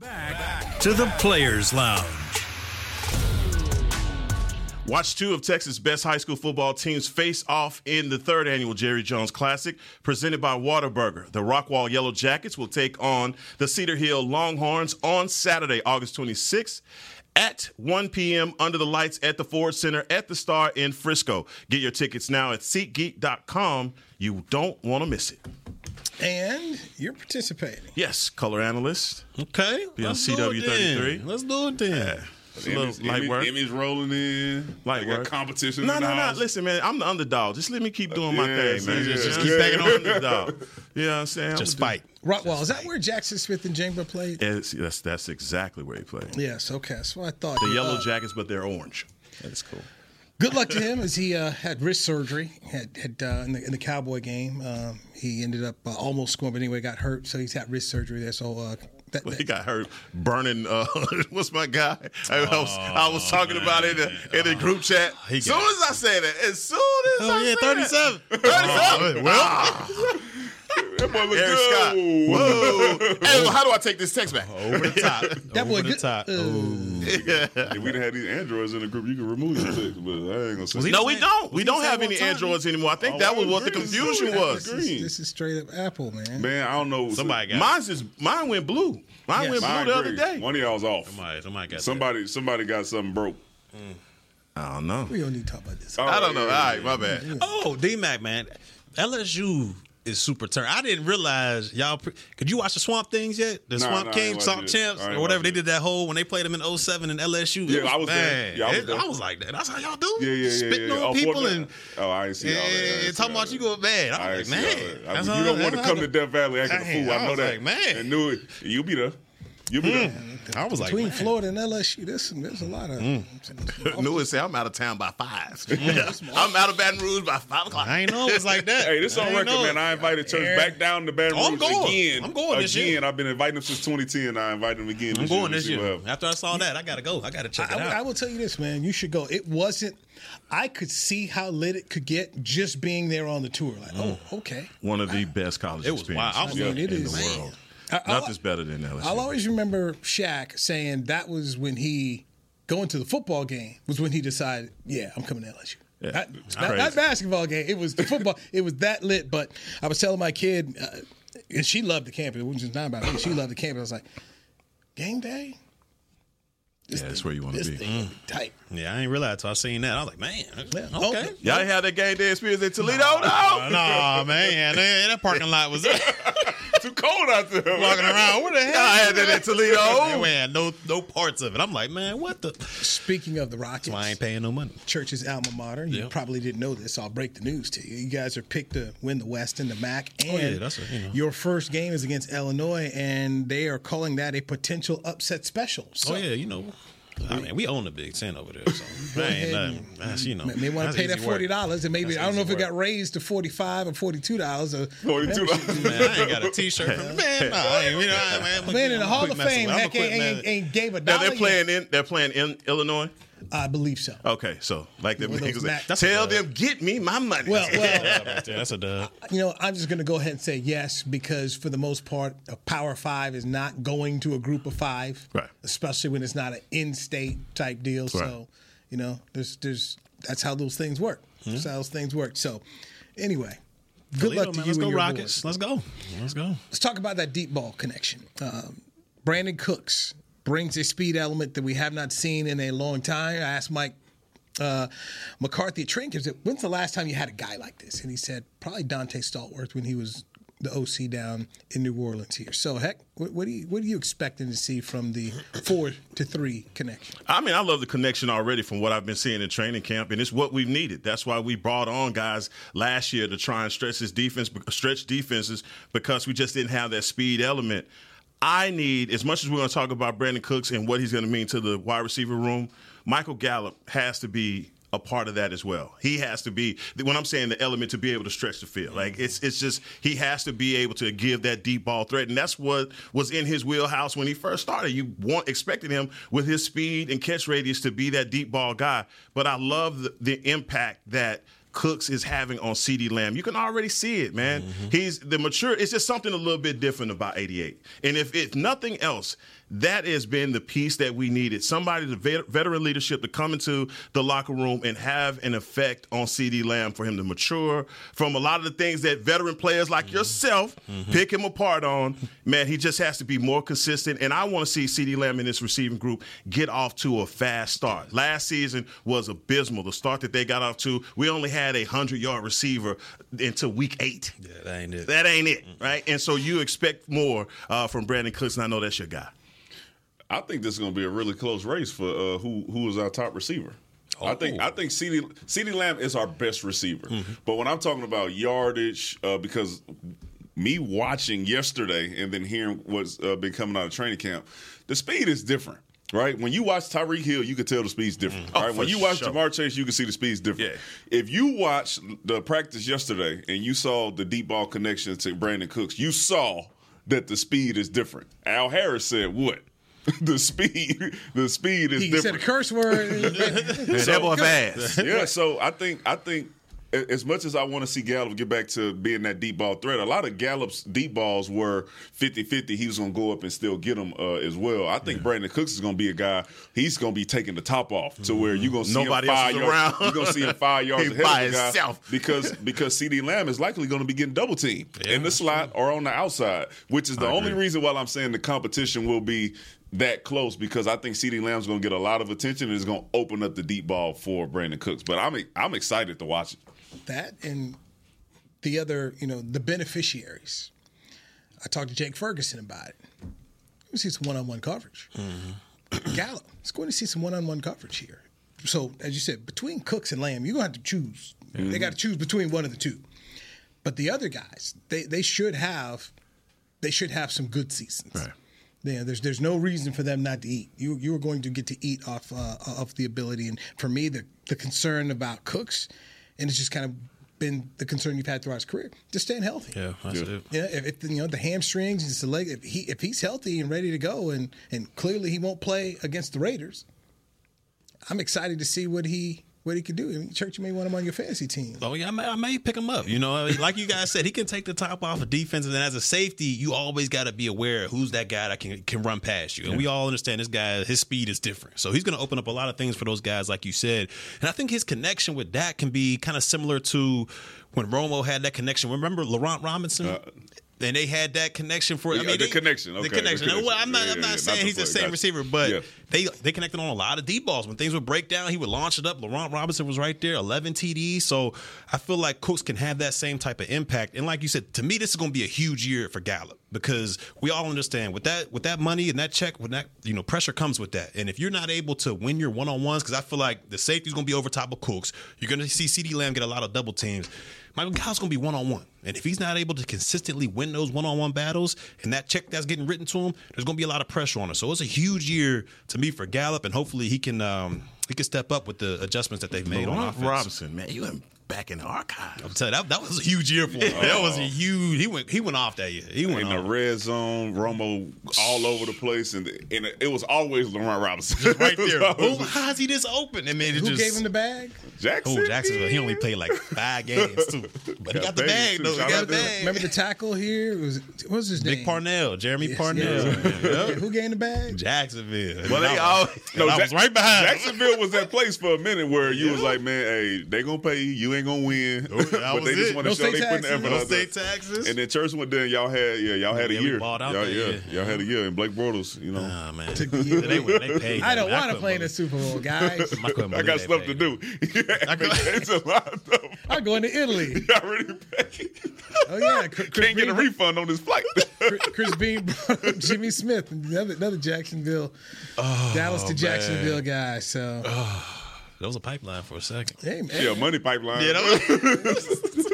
Back to the Players Lounge. Watch two of Texas' best high school football teams face off in the third annual Jerry Jones Classic, presented by Whataburger. The Rockwall Yellow Jackets will take on the Cedar Hill Longhorns on Saturday, August twenty-sixth. At one p.m. under the lights at the Ford Center at the Star in Frisco. Get your tickets now at SeatGeek dot com. You don't want to miss it. And you're participating. Yes, color analyst. Okay. Be on C W thirty-three. Let's do it then. Yeah. It's a little light work. Emmy's rolling in. Light work. Competition. No, no, no. Listen, man, I'm the underdog. Just let me keep doing my thing, man. Just keep banging on the underdog. You know what I'm saying? Just fight. Rockwall, is that where Jackson Smith and Jigba played? That's that's exactly where he played. Yes, okay. That's what I thought. The Yellow Jackets, but they're orange. That's cool. Good luck to him as he uh, had wrist surgery had, had uh, in, the, in the Cowboy game. Um, he ended up uh, almost scoring, but anyway, got hurt, so he's had wrist surgery there. So uh, that, well, that. He got hurt burning. Uh, what's my guy? I, oh, I, was, I was talking man. about it in the, in the group chat. As soon as I say that, as soon as oh, I yeah, say that. thirty-seven. thirty-seven. Well. That boy look Eric Scott. Whoa. Hey, well, how do I take this text back? Over the top. That Over boy the good. top. Yeah. If we'd have had these Androids in the group, you could remove the text, but I ain't gonna say well, No, we don't. We don't have any Androids anymore. I think oh, that was what the confusion was. This is, this is straight up Apple, man. Man, I don't know. Somebody got Mine's is, mine went blue. Mine yes. went mine blue the great. other day. One of y'all was off. Somebody, somebody got somebody, somebody got something broke. Mm. I don't know. We don't need to talk about this. All I don't right, know. Yeah, all right, my bad. Yeah. Oh, D-Mac, man. L S U is super turned. I didn't realize y'all. Pre- Could you watch the Swamp Things yet? The nah, Swamp nah, Kings, Swamp like Champs, or whatever. Like they did that whole when they played them in oh seven and L S U. Yeah, was I was there. Yeah, I was, it, there. I was like that. That's how y'all do. Yeah, yeah, yeah. Spitting yeah, yeah. on oh, people and oh, I ain't see yeah, all that. Yeah, talking about you go bad. I was I like, man, I mean, you all, don't want to come to Death Valley acting a fool. I, I know that. Like, man, and knew it. You be there. You be there. I was like, between Florida and L S U, there's there's a lot of. Newell said, I'm out of town by five. I'm out of Baton Rouge by five o'clock. I ain't know it was like that. Hey, this is on record, know. man. I invited Church Air. back down to Baton Rouge oh, I'm going. again. I'm going this again. year. I've been inviting him since twenty ten. I invited him again. I'm this going year this year. After I saw that, I gotta go. I gotta check I, it out. I, I will tell you this, man. You should go. It wasn't. I could see how lit it could get just being there on the tour. Like, mm. oh, okay. One of the wow. best college it was experiences wild. I mean, yeah. it in is, the man. world. I, Nothing's better than L S U. I'll always remember Shaq saying that was when he, going to the football game, was when he decided, yeah, I'm coming to L S U. Yeah, not, not, not basketball game. It was the football. It was that lit. But I was telling my kid, uh, and she loved the campus. It wasn't just not about me. She loved the campus. I was like, game day? This yeah, thing, that's where you want to be. Mm. be Tight. Yeah, I ain't realize until I seen that. I was like, man, okay. okay. Y'all ain't had that game day experience in Toledo? No. No, no man. That parking lot was there. Too cold out there. Walking around. What the hell? I had that in Toledo. Man, no, no parts of it. I'm like, man, what the? Speaking of the Rockets. Why I ain't paying no money. Church's alma mater. You yep. probably didn't know this. So I'll break the news to you. You guys are picked to win the West and the M A C. And oh, yeah, that's a, you know. your first game is against Illinois, and they are calling that a potential upset special. So, oh, yeah, you know. I mean, we own the Big Ten over there, so ain't nothing. That's, you know, may want to pay that forty dollars, and maybe that's I don't know if it work. got raised to forty-five or forty-two dollars. Forty-two dollars. Man, I ain't got a T-shirt. From, man, no, I ain't, you know, I, man, I'm man in the Hall of Fame, heck, ain't, ain't gave a dollar. Now they're playing in. They're playing in Illinois. I believe so. Okay, so like them things like, tell them get me my money. Well, well right there. That's a dub. You know, I'm just going to go ahead and say yes because for the most part, a Power Five is not going to a Group of Five, right? Especially when it's not an in-state type deal. Right. So, you know, there's there's that's how those things work. Mm-hmm. That's how those things work. So, anyway. Good Toledo, luck to man. you Let's and go your Rockets. Board. Let's go. Let's go. Let's talk about that deep ball connection. Um, Brandin Cooks brings a speed element that we have not seen in a long time. I asked Mike uh, McCarthy at training camp, when's the last time you had a guy like this? And he said, probably Dante Stallworth when he was the O C down in New Orleans here. So, heck, what, what, do you, what are you expecting to see from the four to three connection? I mean, I love the connection already from what I've been seeing in training camp, and it's what we've needed. That's why we brought on guys last year to try and stretch this defense, stretch defenses because we just didn't have that speed element. I need, as much as we're going to talk about Brandin Cooks and what he's going to mean to the wide receiver room, Michael Gallup has to be a part of that as well. He has to be, when I'm saying the element, to be able to stretch the field. Like, it's it's just, he has to be able to give that deep ball threat, and that's what was in his wheelhouse when he first started. You want, expected him with his speed and catch radius to be that deep ball guy, but I love the, the impact that Cooks is having on CeeDee Lamb. You can already see it, man. Mm-hmm. He's the mature. It's just something a little bit different about eighty-eight. And if, if nothing else, that has been the piece that we needed. Somebody, the vet, veteran leadership, to come into the locker room and have an effect on CeeDee Lamb, for him to mature from a lot of the things that veteran players like mm-hmm. yourself mm-hmm. pick him apart on. Man, he just has to be more consistent. And I want to see CeeDee Lamb and this receiving group get off to a fast start. Last season was abysmal. The start that they got off to, we only had a hundred-yard receiver until week eight. Yeah, that ain't it. That ain't it, mm-hmm. right? And so you expect more uh, from Brandin Cooks, and I know that's your guy. I think this is going to be a really close race for uh, who who is our top receiver. Oh. I think I think CeeDee CeeDee Lamb is our best receiver. Mm-hmm. But when I'm talking about yardage, uh, because me watching yesterday and then hearing what's uh, been coming out of training camp, the speed is different. Right? When you watch Tyreek Hill, you can tell the speed's different. Oh, right? When you watch sure. Jamar Chase, you can see the speed's different. Yeah. If you watched the practice yesterday and you saw the deep ball connection to Brandin Cooks, you saw that the speed is different. Al Harris said what? The speed, the speed is he different. He said a curse word. That boy fast. Yeah, so I think, I think as much as I want to see Gallup get back to being that deep ball threat, a lot of Gallup's deep balls were fifty-fifty. He was going to go up and still get them uh, as well. I think yeah. Brandin Cooks is going to be a guy, he's going to be taking the top off to where you're going to see Nobody him five yards. Around. You're going to see him five yards ahead by of the himself. Guy because, because CeeDee Lamb is likely going to be getting double teamed yeah, in the slot sure. or on the outside, which is the I only agree. reason why I'm saying the competition will be that close, because I think CeeDee Lamb's going to get a lot of attention and it's going to open up the deep ball for Brandin Cooks. But I'm I'm excited to watch it. That and the other, you know, the beneficiaries. I talked to Jake Ferguson about it. Let me see some one-on-one coverage. Mm-hmm. Gallup is going to see some one-on-one coverage here. So, as you said, between Cooks and Lamb, you're going to have to choose. Mm-hmm. They got to choose between one of the two. But the other guys, they they should have they should have some good seasons. Right. Yeah, there's there's no reason for them not to eat. You you are going to get to eat off uh, of the ability. And for me, the the concern about Cooks, and it's just kind of been the concern you've had throughout his career, just staying healthy. Yeah, that's yeah. it. Yeah, if, if you know the hamstrings, just the leg. If he if he's healthy and ready to go, and and clearly he won't play against the Raiders. I'm excited to see what he. What he could do. I mean, Church, you may want him on your fantasy team. Oh, yeah, I may, I may pick him up. You know, I mean, like you guys said, he can take the top off of defense. And then as a safety, you always got to be aware of who's that guy that can, can run past you. And yeah. we all understand this guy, his speed is different. So he's going to open up a lot of things for those guys, like you said. And I think his connection with Dak can be kind of similar to when Romo had that connection. Remember Laurent Robinson? Uh, and they had that connection for I mean, the they, connection. Okay. The connection. The connection. Well, I'm not, yeah, I'm not yeah, saying not the he's play. the same gotcha. receiver, but yeah. they they connected on a lot of deep balls. When things would break down, he would launch it up. Laurent Robinson was right there, eleven T Ds. So I feel like Cooks can have that same type of impact. And like you said, to me, this is going to be a huge year for Gallup, because we all understand with that with that money and that check, when that you know pressure comes with that. And if you're not able to win your one-on-ones, because I feel like the safety is going to be over top of Cooks, you're going to see CeeDee Lamb get a lot of double teams. Michael Gallup's going to be one-on-one. And if he's not able to consistently win those one-on-one battles and that check that's getting written to him, there's going to be a lot of pressure on him. So it's a huge year to me for Gallup, and hopefully he can um, he can step up with the adjustments that they've made Laurent on offense. Robinson, man, you went back in the archives. I'm telling you, that, that was a huge year for him. Oh. That was a huge – he went He went off that year. He went in on. the red zone, Romo all over the place, and, and it was always Laurent Robinson. Just right there. Who, how's he this open? I mean, Who just, gave him the bag? Jackson. Oh, Jackson. He only played like five games, too. But he got, got the bag, though. He got the bag. Remember the tackle here? It was, what was his name? Big Parnell. Jeremy yes, Parnell. Yes. Yep. Yeah, who gave him the bag? Jacksonville. Well, they all – no, I was right behind. Jacksonville was that place for a minute where you yeah. was like, man, hey, they going to pay you. You ain't going to win. But they just want to no show they putting the effort no out there. Taxes. And then Church went there and y'all had, yeah, y'all had yeah, a year. Y'all, yeah, year. y'all had a year. And Blake Bortles, you know. Nah, man. They, they paid I don't want to play in the Super Bowl, guys. I, I got stuff to do. I go, it's a lot of stuff. I'm going to Italy. I already paid. Oh, yeah. Chris Can't Bean, get a refund on this flight. Chris Bean brought up Jimmy Smith, another, another Jacksonville, oh, Dallas to man. Jacksonville guy. So. Oh. That was a pipeline for a second. Hey, man. Yeah, money pipeline. Yeah, that was-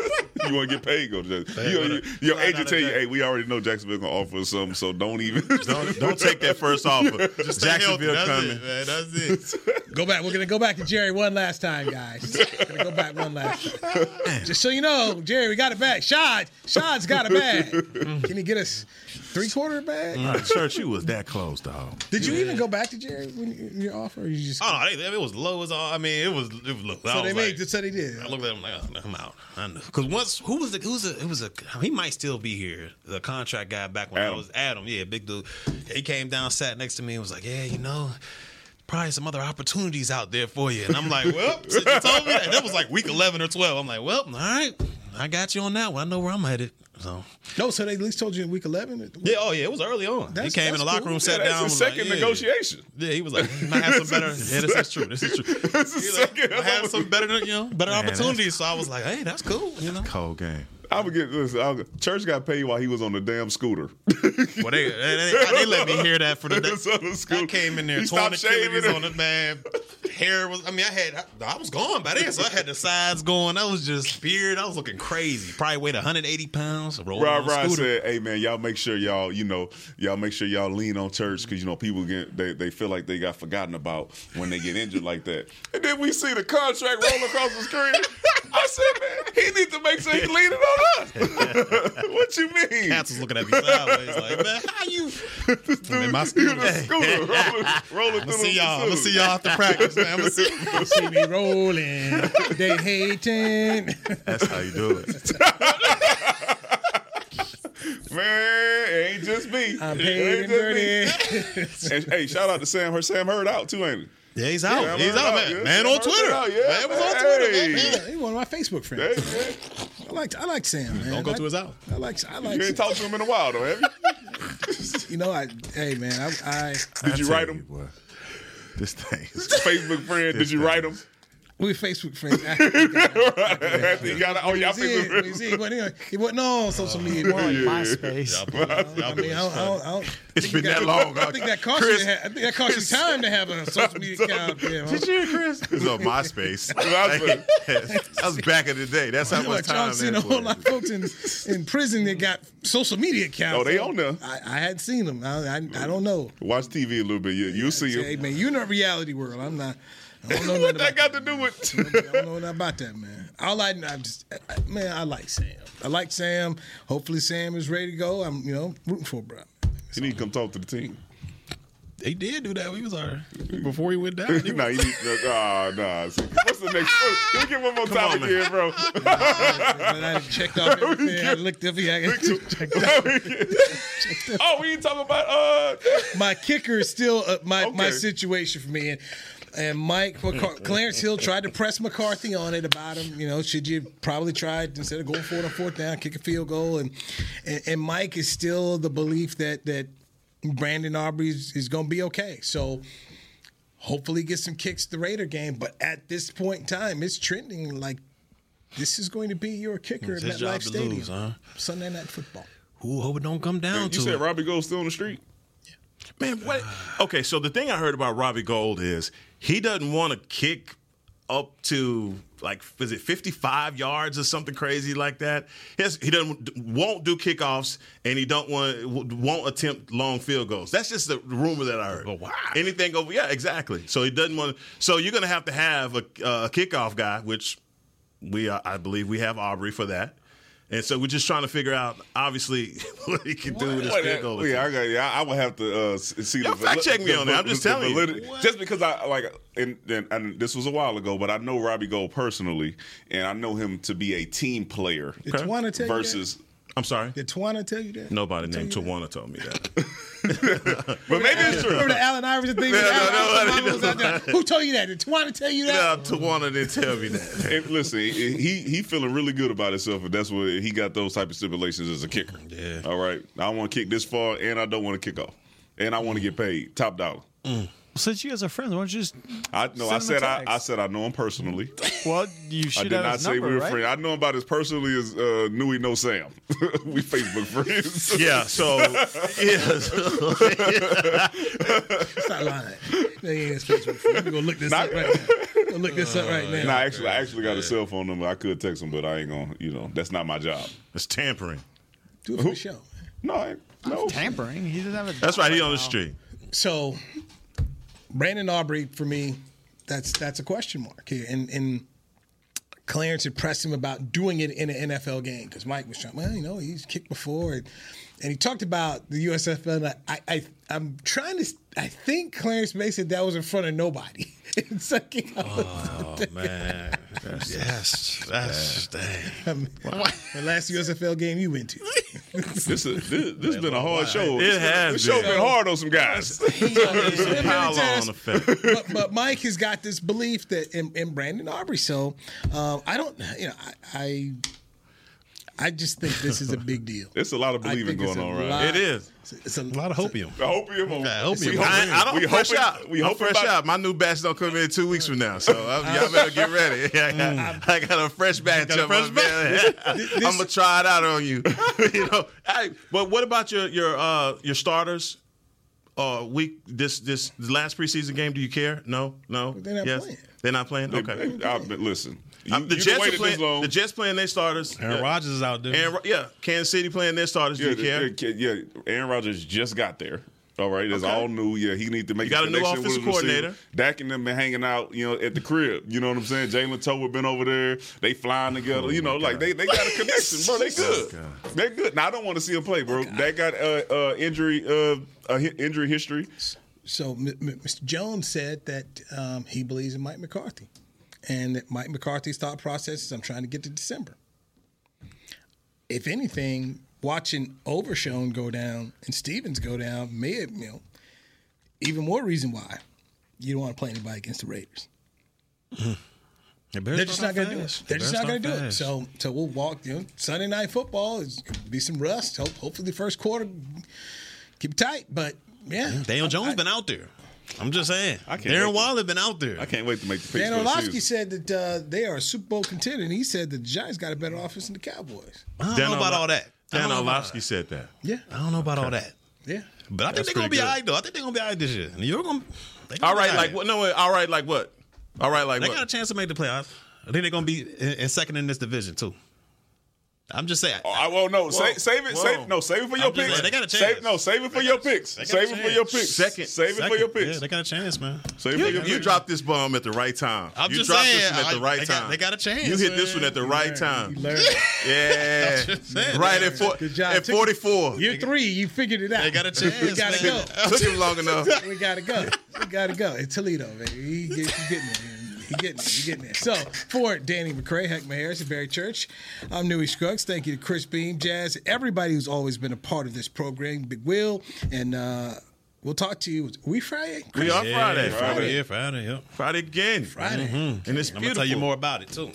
you want to get paid, go to Jacksonville. You, you, your agent tell you, hey, we already know Jacksonville going to offer us something, so don't even. Don't, don't take that first offer. Just Jacksonville coming. That's it, man. That's it. Go back. We're going to go back to Jerry one last time, guys. We're going to go back one last time. Just so you know, Jerry, we got it back. Shad. Shad's got it back. Can you get us – Three-quarter bag? I'm not sure she was that close, dog. Did you yeah. even go back to Jerry when you, your offer? Or you just oh, no, they, it was low as all. I mean, it was it was low. So I was they like, made. Just so they did. I looked at him like, I'm out. I know. Because once who was the who was a, it was a he might still be here. The contract guy back when Adam. I was Adam, yeah, big dude. He came down, sat next to me, and was like, yeah, you know. Probably some other opportunities out there for you. And I'm like, well, you told me that. That was like week eleven or twelve. I'm like, well, all right. I got you on that one. I know where I'm headed. So No, so they at least told you in week eleven? Yeah, oh, yeah, it was early on. That's, he came in the locker cool. room, sat yeah, down. That's his second like, yeah. negotiation. Yeah, he was like, I have some better. Yeah, this is true. This is true. This is second. Like, I have some better, you know, better Man, opportunities. So I was like, hey, that's cool. You know? Cold game. I would get listen, I would, Church got paid while he was on the damn scooter. Well, they, they, they, they let me hear that for the day. I came in there, he torn Achilles on it, man. Hair was, I mean, I had, I, I was gone by then, so I had the sides going. I was just beard. I was looking crazy. Probably weighed one hundred eighty pounds. Rob Ryan said, "Hey, man, y'all make sure y'all, you know, y'all make sure y'all lean on Church because you know people get they they feel like they got forgotten about when they get injured like that." And then we see the contract roll across the screen. I said, "Man, he needs to make sure he's leaning on." What you mean? Cats was looking at me sideways like, man, how you? This dude, I'm in my scooter. Rolling, rolling I'm through see y'all. I'm going to see y'all after practice, man. I'm going to see me rolling. They hating. That's how you do it. Man, it ain't just me. I'm paid and dirty. Hey, shout out to Sam. Her Sam heard out, too, ain't it? Yeah, he's out. Yeah, he's out, man. Out. Yeah, man on Twitter. Out, yeah. Man was on Twitter, hey. man. Yeah, he's one of my Facebook friends. I like I like Sam, man. Don't go I, to his house. I like I like. You ain't talked to him in a while, though, have you? You know, I hey, man. I, I did you write him? You, this thing. Is Facebook friend. Did you thing. write him? We Facebook friends. After you got oh, y'all Facebook friends. He wasn't, he wasn't on social media. More like MySpace. It's been that long. I think that cost Chris, you. I think that cost Chris, you time to have a social media account. Did you hear Chris? It was on MySpace. That was back in the day. That's how much time. I've seen a whole lot of folks in, in prison that got social media accounts. Oh, they on there. I, I hadn't seen them. I, I I don't know. Watch T V a little bit. You you see them. Hey man, you're in a reality world. I'm not. I don't know what that got that. to do with I don't, I don't know nothing about that, man. All I I just I, man, I like Sam. I like Sam. Hopefully Sam is ready to go. I'm, you know, rooting for bro. He need to come talk to the team. They did do that. He was our before he went down. He nah, he needs to uh, nah. What's the next? Can we get one more time on, again, bro? Nah, I checked off everything. I looked up. Yeah, checked off. Oh, we ain't talking about uh my kicker is still uh, my okay. my situation for me. And, And Mike, McCar- Clarence Hill tried to press McCarthy on it about him. You know, should you probably try it instead of going forward on fourth down, kick a field goal? And and, and Mike is still the belief that that Brandon Aubrey is, is going to be okay. So hopefully get some kicks the Raider game. But at this point in time, it's trending like this is going to be your kicker it's at MetLife Stadium. Lose, huh? Sunday Night Football. Ooh, hope it don't come down Man, to You said it. Robbie Gold's still on the street? Man, what? Okay, so the thing I heard about Robbie Gould is he doesn't want to kick up to, like, is it fifty-five yards or something crazy like that? He, has, he doesn't won't do kickoffs, and he don't want won't attempt long field goals. That's just the rumor that I heard. Oh, wow. Anything over, yeah, exactly. So he doesn't want. So you're going to have to have a, a kickoff guy, which we are, I believe we have Aubrey for that. And so we're just trying to figure out, obviously, what he can what? do with his field goal. Yeah, I, yeah, I would have to uh, see Y'all the fact check me the, on that. I'm just the, telling the you. Just because I like, and, and, and this was a while ago, but I know Robbie Gould personally, and I know him to be a team player. Did okay. Tawana tell versus, you that? I'm sorry. Did Tawana tell you that? Nobody named Tawana told me that. But maybe it's true. Remember the Allen Iverson thing? No, no, no, no, Who told you that? Did Tawana tell you that? No, Tawana didn't tell me that. And listen, he he feeling really good about himself, and that's what he got those type of stipulations as a kicker. Yeah. All right, I want to kick this far, and I don't want to kick off, and I want to get paid top dollar. Mm. Since you guys are friends, why don't you just? I no, I said I, I said I know him personally. Well, you should have his number, right? I did not say we were friends. I know him about as personally as uh, Newy knows Sam. We Facebook friends. Yeah, so yeah. Stop lying. Yeah, Facebook friends. We gonna look this not, up right now. We're gonna look this uh, up right now. Nah, actually, I actually got a cell phone number. I could text him, but I ain't gonna. You know, that's not my job. It's tampering. Do it for the show. Man. No, I, no tampering. He doesn't have a. That's right. He on the street. So. Brandon Aubrey, for me, that's that's a question mark here. And, and Clarence had pressed him about doing it in an N F L game because Mike was trying, well, you know, he's kicked before. And, and he talked about the U S F L. And I, I, I'm trying to, I think Clarence May said that was in front of nobody. It's like, oh, man. That's, yes. That's, dang. I mean, wow. The last U S F L game you went to. this is, this, this has been a hard show. It this has This been. Show been hard on some guys. He, uh, it's a pile on effect. But, but Mike has got this belief that in, in Brandin Aubrey. So um, I don't, you know, I, I I just think this is a big deal. It's a lot of believing going on, right? Lot, it is. It's a, it's a lot of hopium. Hopium. Yeah, hopium. I, I don't we fresh out. We hope fresh out. My new batch don't come in two weeks from now, so y'all better get ready. I got, I got a fresh batch of them. I'm gonna try it out on you. You know. I, but what about your your uh, your starters? Uh, week this this last preseason game. Do you care? No, no. They're not yes. playing. They're not playing. Okay. They, I, listen. You, the, Jets playing, the Jets playing their starters. Aaron yeah. Rodgers is out there. Aaron, yeah, Kansas City playing their starters. Yeah, Do you care? Yeah, Aaron Rodgers just got there. All right, it's okay. all new. Yeah, he needs to make you got a, a new offensive coordinator. Dak and them been hanging out, you know, at the crib. You know what I'm saying? Jalen Tolbert been over there. They flying together. Oh, you know, like they, they got a connection, bro. They good. Oh, they good. Now I don't want to see him play, bro. Oh, that got uh, uh, injury uh, uh, injury history. So Mister Jones said that um, he believes in Mike McCarthy. And that Mike McCarthy's thought process is, I'm trying to get to December. If anything, watching Overshown go down and Stevens go down may have, you know, even more reason why you don't want to play anybody against the Raiders. Mm. They're just not going to do it. They're just not going to do it. So, so we'll walk. You know, Sunday night football is going to be some rust. Hope, hopefully, the first quarter keep it tight. But yeah, Daniel Jones has been out there. I'm just saying. Darren Waller been out there. I can't wait to make the picture. Dan Orlovsky said that uh, they are a Super Bowl contender, and he said that the Giants got a better offense than the Cowboys. I don't Dan know about Ol- all that. Dan Orlovsky said that. Yeah. I don't know about okay. all that. Yeah. But I That's think they're going to be all right, though. I think they're going to be all right this year. You're going to All right, like right. what? No, all right, like what? All right, like they what? They got a chance to make the playoffs. I think they're going to be in, in second in this division, too. I'm just saying. Oh, I, well, no, whoa, save, save it. Save, no, save it for your I'm picks. Just, they got a chance. Save, no, save it for your picks. Save it for your picks. Second, save it second. for your picks. Yeah, they got a chance, man. Save you, it for your you dropped this bomb at the right time. I'm you just dropped saying, this one at I, the right they time. Got, they got a chance. You hit man. this one at the right learned, time. Yeah, saying, right at, four, at forty-four. Year three, you figured it out. They got a chance. We gotta go. Took him long enough. We gotta go. We gotta go. It's Toledo, baby. He getting it. You're getting it. You're getting it. So, for Danny McCray, Heckma Harrison, Barry Church, I'm Newy Scruggs. Thank you to Chris Beam, Jazz, everybody who's always been a part of this program, Big Will, and uh, we'll talk to you. Are we Friday? Chris? We are yeah, Friday. Friday. Friday. Yeah, Friday. Yep. Friday again. Friday. Mm-hmm. Okay. And it's beautiful. I'm going to tell you more about it, too.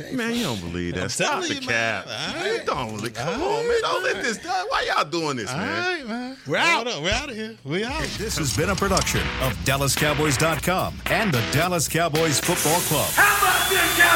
Okay. Man, you don't believe that. I'm Stop the cap. Right. You don't believe Come right. on, man. Don't let this die. Why y'all doing this, all man? All right, man. We're out. We're out of here. We're out. This has been a production of Dallas Cowboys dot com and the Dallas Cowboys Football Club. How about this, guys?